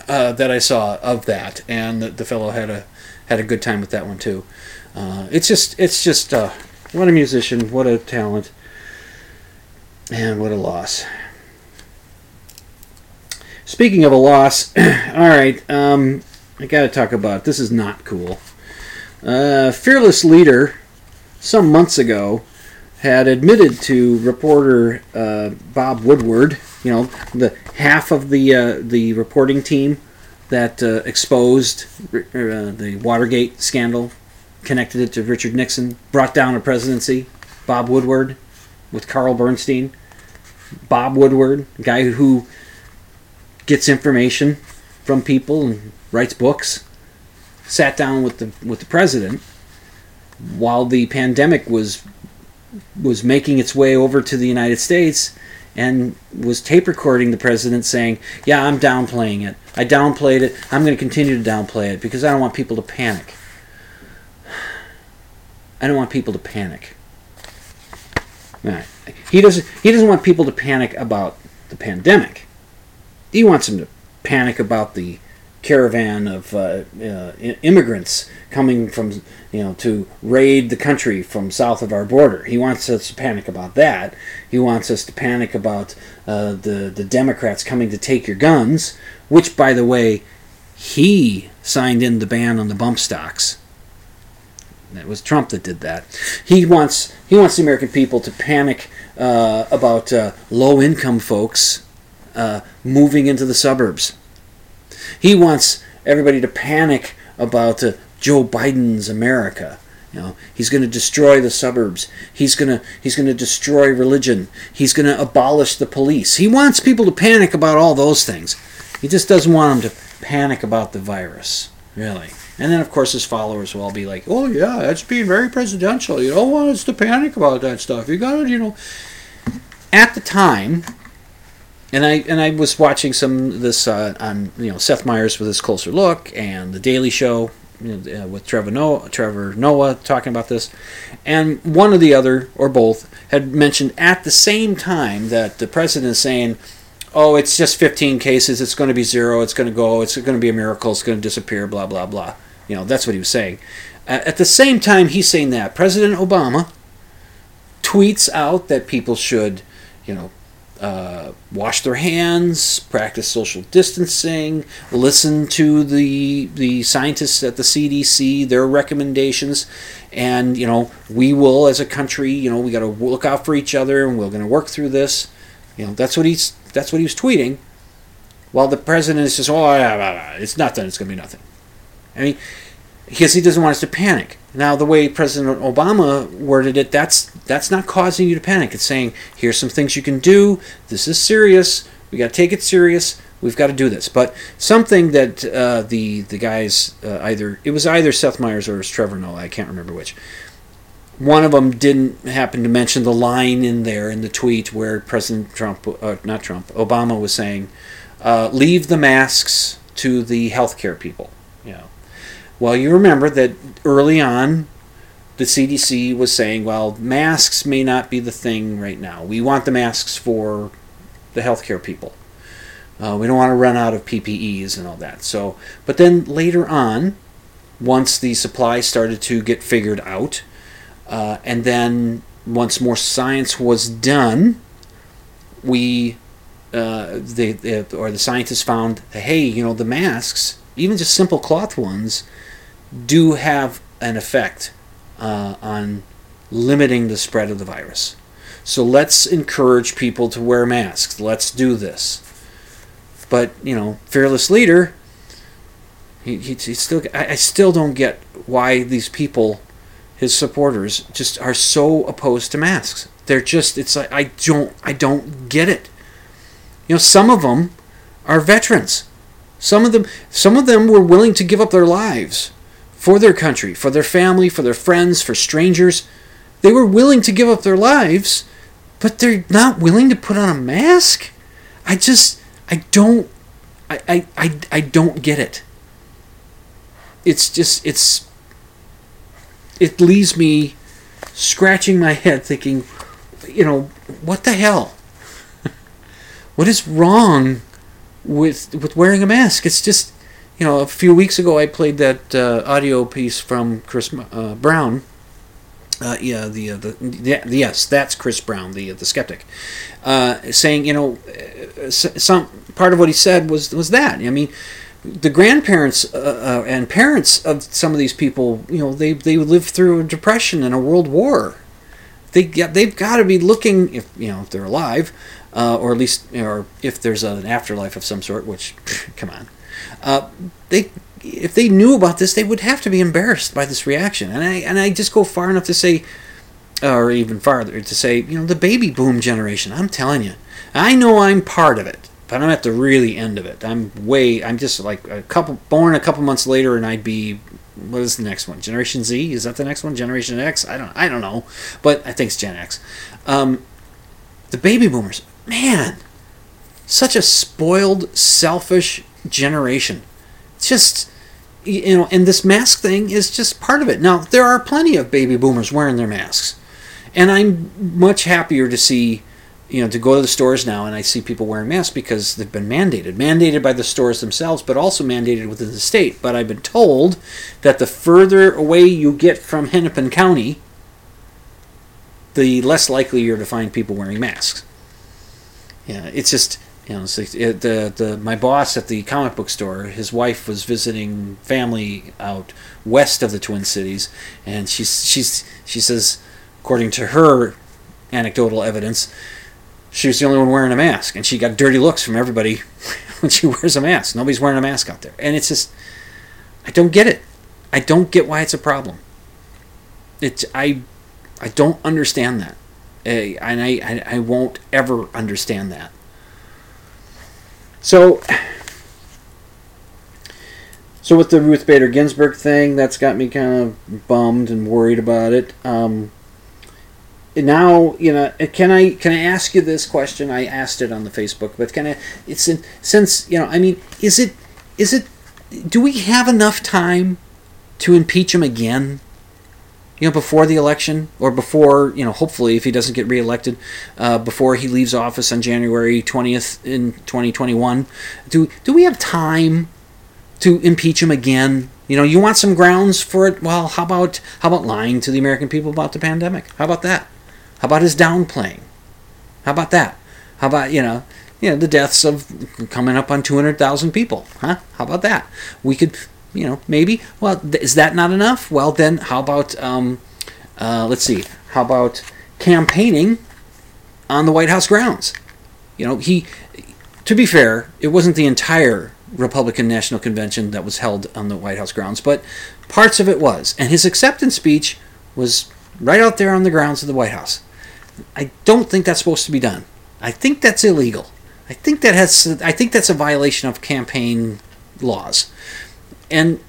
that I saw of that, and the fellow had a good time with that one too. It's just what a musician, what a talent, and what a loss. Speaking of a loss, all right, I got to talk about, this is not cool. Fearless leader, some months ago, had admitted to reporter Bob Woodward, you know, the half of the reporting team that exposed the Watergate scandal, connected it to Richard Nixon, brought down a presidency, Bob Woodward with Carl Bernstein. Bob Woodward, a guy who gets information from people and writes books, sat down with the president while the pandemic was making its way over to the United States, and was tape recording the president saying, yeah, I'm downplaying it. I downplayed it. I'm going to continue to downplay it because I don't want people to panic. I don't want people to panic. All right. He doesn't want people to panic about the pandemic. He wants them to panic about the caravan of immigrants coming from, you know, to raid the country from south of our border. He wants us to panic about that. He wants us to panic about the Democrats coming to take your guns, which, by the way, he signed in the ban on the bump stocks. It was Trump that did that. He wants the American people to panic about low-income folks moving into the suburbs. He wants everybody to panic about Joe Biden's America. You know, he's going to destroy the suburbs. He's going to destroy religion. He's going to abolish the police. He wants people to panic about all those things. He just doesn't want them to panic about the virus, really. And then, of course, his followers will all be like, "Oh yeah, that's being very presidential. You don't want us to panic about that stuff. You got to, you know." At the time. And I was watching this on, you know, Seth Meyers with his Closer Look and The Daily Show, you know, with Trevor Noah talking about this, and one or the other or both had mentioned at the same time that the president is saying, "Oh, it's just 15 cases. It's going to be zero. It's going to go. It's going to be a miracle. It's going to disappear. Blah blah blah." You know, that's what he was saying. At the same time, he's saying that President Obama tweets out that people should, you know, wash their hands, practice social distancing, listen to the scientists at the CDC, their recommendations, and, you know, we will, as a country, you know, we got to look out for each other, and we're going to work through this. You know, that's what he was tweeting, while the president is just, oh, it's nothing, it's going to be nothing. I mean, because he doesn't want us to panic. Now, the way President Obama worded it, that's not causing you to panic. It's saying, here's some things you can do. This is serious. We got to take it serious. We've got to do this. But something that the guys, either Seth Meyers or it was Trevor Noah, I can't remember which. One of them didn't happen to mention the line in there in the tweet where Obama was saying, leave the masks to the healthcare people. You know. Well, you remember that early on, the CDC was saying, well, masks may not be the thing right now. We want the masks for the healthcare people. We don't want to run out of PPEs and all that. So, but then later on, once the supply started to get figured out, and then once more science was done, the scientists found, hey, you know, the masks, even just simple cloth ones, do have an effect on limiting the spread of the virus. So let's encourage people to wear masks. Let's do this. But, you know, fearless leader, he still. I still don't get why these people, his supporters, just are so opposed to masks. They're just, it's like, I don't get it. You know, some of them are veterans. Some of them were willing to give up their lives for their country, for their family, for their friends, for strangers. They were willing to give up their lives, but they're not willing to put on a mask? I don't get it. It's just, it leaves me scratching my head thinking, you know, what the hell? What is wrong with wearing a mask? It's just, you know, a few weeks ago I played that audio piece from Chris Brown. Yes, that's Chris Brown, the skeptic, saying, you know, some part of what he said was that. I mean, the grandparents and parents of some of these people, you know, they lived through a depression and a world war. They've got to be looking, if they're alive, or at least, or if there's an afterlife of some sort. Which, come on, if they knew about this, they would have to be embarrassed by this reaction. And I just go far enough to say, or even farther to say, you know, the baby boom generation. I'm telling you, I know I'm part of it, but I'm at the really end of it. I'm just like born a couple months later, and I'd be, what is the next one? Generation Z? Is that the next one? Generation X? I don't know, but I think it's Gen X. The baby boomers, man, such a spoiled, selfish generation. It's just, you know, and this mask thing is just part of it. Now, there are plenty of baby boomers wearing their masks, and I'm much happier to see, you know, to go to the stores now and I see people wearing masks because they've been mandated by the stores themselves, but also mandated within the state. But I've been told that the further away you get from Hennepin County, the less likely you're to find people wearing masks. Yeah, it's just, you know, it's like my boss at the comic book store, his wife was visiting family out west of the Twin Cities, and she says, according to her anecdotal evidence, she was the only one wearing a mask, and she got dirty looks from everybody when she wears a mask. Nobody's wearing a mask out there, and it's just, I don't get it. I don't get why it's a problem. I don't understand that, and I won't ever understand that. So with the Ruth Bader Ginsburg thing, that's got me kind of bummed and worried about it. Now, you know, can I ask you this question? I asked it on the Facebook, but do we have enough time to impeach him again? You know, before the election, or before, you know, hopefully if he doesn't get reelected, before he leaves office on January 20th in 2021, do we have time to impeach him again? You know, you want some grounds for it? Well, how about lying to the American people about the pandemic? How about that? How about his downplaying? How about that? How about, you know, the deaths of coming up on 200,000 people? Huh? How about that? We could. You know, maybe. Well, is that not enough? Well, then, how about, let's see, how about campaigning on the White House grounds? You know, to be fair, it wasn't the entire Republican National Convention that was held on the White House grounds, but parts of it was. And his acceptance speech was right out there on the grounds of the White House. I don't think that's supposed to be done. I think that's illegal. I think that's a violation of campaign laws. And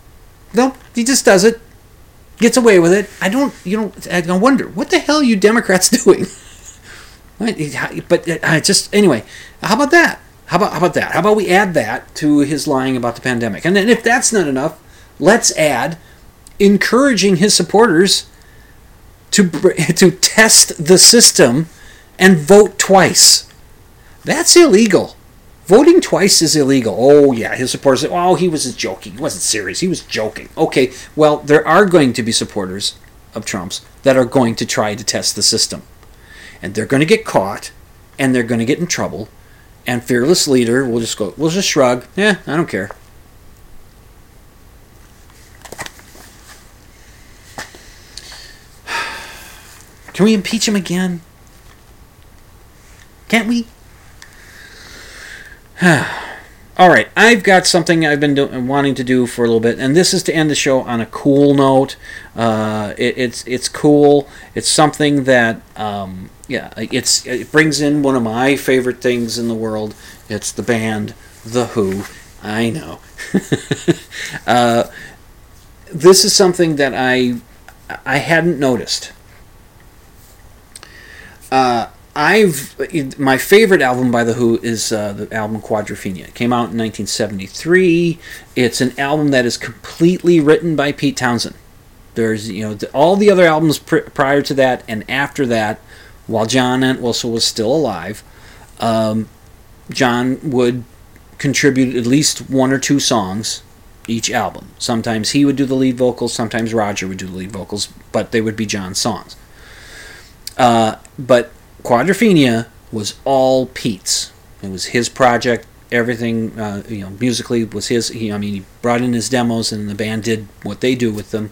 no, he just does it, gets away with it. I wonder what the hell are you Democrats doing. But I just, anyway. How about that? How about that? How about we add that to his lying about the pandemic? And then if that's not enough, let's add encouraging his supporters to test the system and vote twice. That's illegal. Voting twice is illegal. Oh, yeah, his supporters say, oh, he was joking. He wasn't serious. He was joking. Okay, well, there are going to be supporters of Trump's that are going to try to test the system. And they're going to get caught, and they're going to get in trouble. And fearless leader will just go, we'll just shrug. Eh, I don't care. Can we impeach him again? Can't we? All right, I've got something I've been wanting to do for a little bit, and this is to end the show on a cool note. It's cool. It's something that it brings in one of my favorite things in the world. It's the band The Who. I know. This is something that I hadn't noticed. My favorite album by The Who is the album Quadrophenia. It came out in 1973. It's an album that is completely written by Pete Townshend. There's, all the other albums prior to that and after that, while John Entwistle was still alive, John would contribute at least one or two songs each album. Sometimes he would do the lead vocals, sometimes Roger would do the lead vocals, but they would be John's songs. But Quadrophenia was all Pete's. It was his project. Everything, musically was his. He brought in his demos, and the band did what they do with them.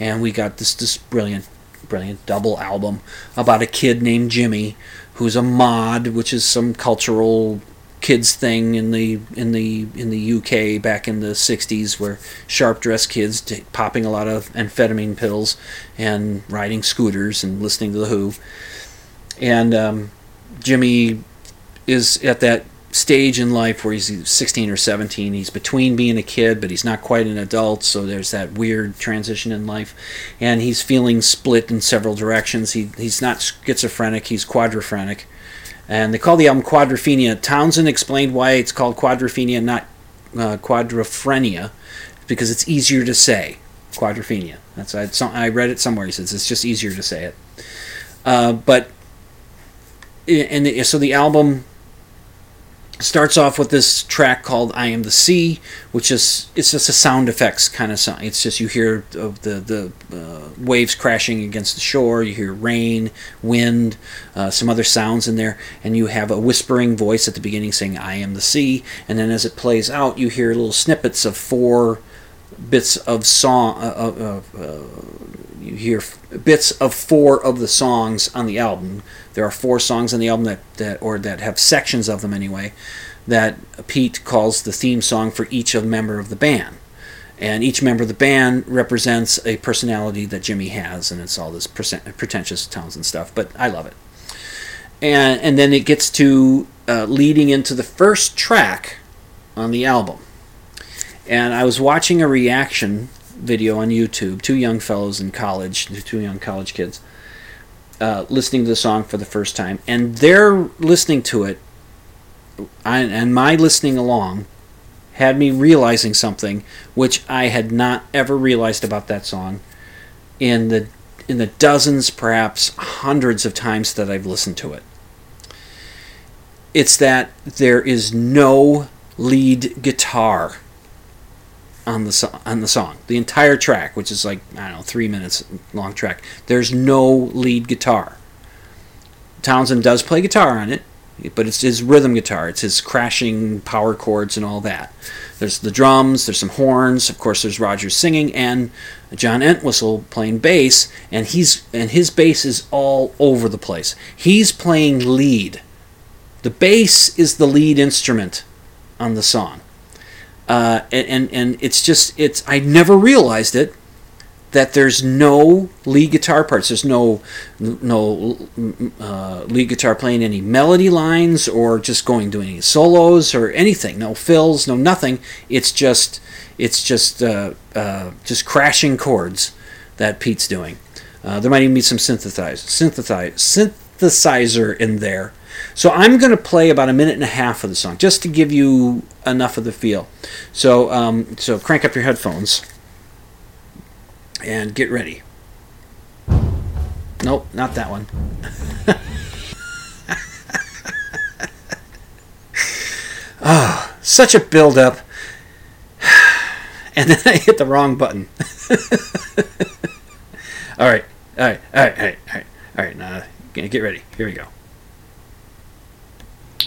And we got this brilliant, brilliant double album about a kid named Jimmy, who's a mod, which is some cultural kids thing in the UK back in the 60s, where sharp-dressed kids popping a lot of amphetamine pills and riding scooters and listening to The Who. And Jimmy is at that stage in life where he's 16 or 17. He's between being a kid, but he's not quite an adult, so there's that weird transition in life. And he's feeling split in several directions. He's not schizophrenic, he's quadrophrenic. And they call the album Quadrophenia. Townshend explained why it's called Quadrophenia, not Quadrophrenia, because it's easier to say. Quadrophenia. I read it somewhere. He says it's just easier to say it. So the album starts off with this track called "I Am the Sea," which is it's just a sound effects kind of song. It's just you hear of the waves crashing against the shore, you hear rain, wind, some other sounds in there, and you have a whispering voice at the beginning saying "I am the sea," and then as it plays out, you hear little snippets of four bits of song. You hear bits of four of the songs on the album. There are four songs on the album that have sections of them anyway, that Pete calls the theme song for each member of the band. And each member of the band represents a personality that Jimmy has, and it's all this pretentious Townshend stuff, but I love it. And then it gets to leading into the first track on the album. And I was watching a reaction video on YouTube, two young college kids, listening to the song for the first time, and they're listening to it, and my listening along had me realizing something which I had not ever realized about that song in the dozens, perhaps hundreds of times that I've listened to it. It's that there is no lead guitar on the song. The entire track, which is 3 minutes long track, there's no lead guitar. Townshend does play guitar on it, but it's his rhythm guitar. It's his crashing power chords and all that. There's the drums, there's some horns, of course there's Roger singing, and John Entwistle playing bass, and his bass is all over the place. He's playing lead. The bass is the lead instrument on the song. And it's just, I never realized it, that there's no lead guitar parts. There's no lead guitar playing any melody lines or just doing any solos or anything. No fills, no nothing. It's just crashing chords that Pete's doing. There might even be some synthesizer in there. So I'm going to play about a minute and a half of the song, just to give you enough of the feel. So crank up your headphones and get ready. Nope, not that one. Oh, such a build-up. And then I hit the wrong button. All right. Now, get ready. Here we go.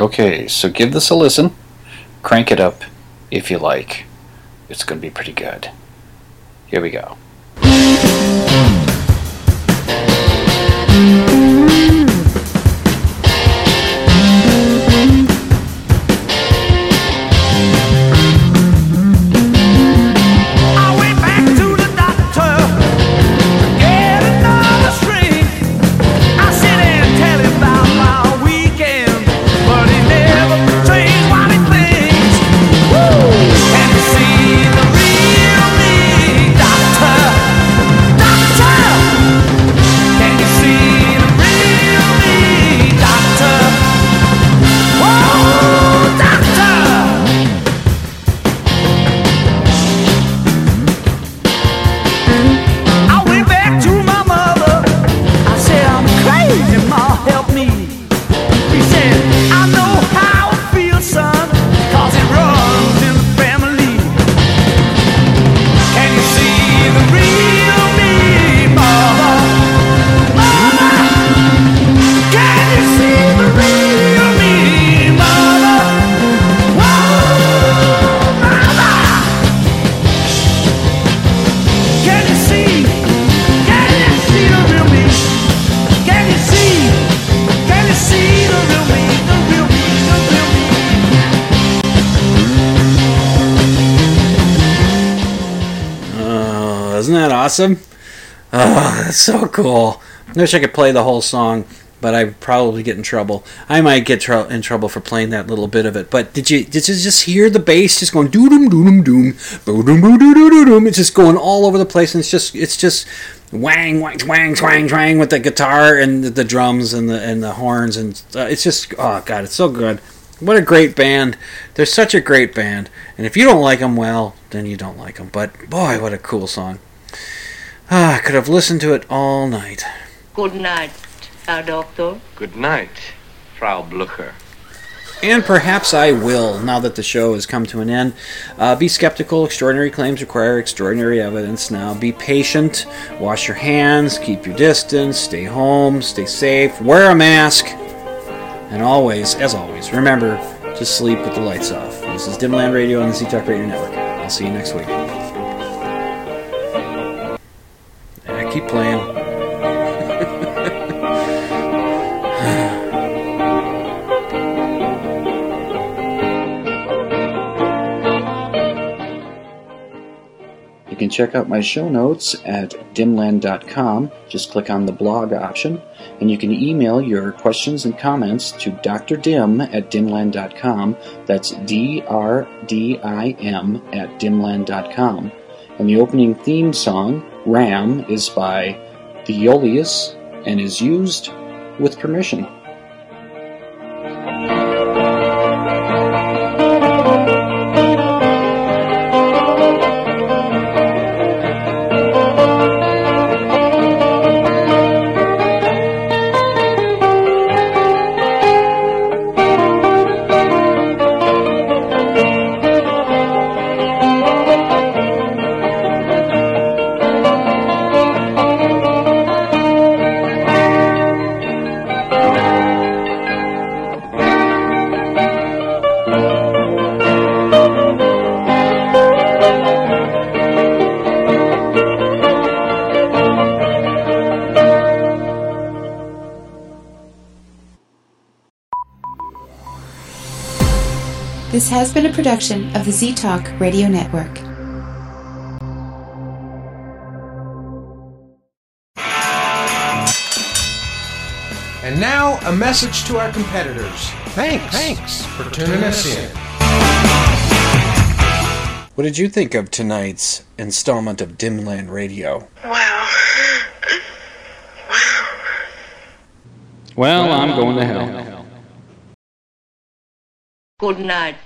Okay, so give this a listen. Crank it up if you like. It's going to be pretty good. Here we go. Awesome. Oh, that's so cool. I wish I could play the whole song, but I'd probably get in trouble. I might get in trouble for playing that little bit of it. But did you just hear the bass just going doo-dum, doo-dum, doom, boom, boom, doo-doo-doo-doom? It's just going all over the place, and it's just wang, wang, twang, twang, twang with the guitar and the drums and the horns, and it's just, oh God, it's so good. What a great band. They're such a great band. And if you don't like them, well, then you don't like them. But boy, what a cool song. Ah, I could have listened to it all night. Good night, Herr Doctor. Good night, Frau Blücher. And perhaps I will, now that the show has come to an end. Be skeptical. Extraordinary claims require extraordinary evidence now. Be patient. Wash your hands. Keep your distance. Stay home. Stay safe. Wear a mask. And always, as always, remember to sleep with the lights off. This is Dimland Radio on the Z-Talk Radio Network. I'll see you next week. Keep playing. You can check out my show notes at dimland.com. Just click on the blog option, and you can email your questions and comments to drdim@dimland.com. That's drdim@dimland.com. And the opening theme song, Ram, is by Theolius and is used with permission. This has been a production of the Z-Talk Radio Network. And now, a message to our competitors. Thanks for tuning us in. What did you think of tonight's installment of Dimland Radio? Wow. Well, I'm going to hell. Good night.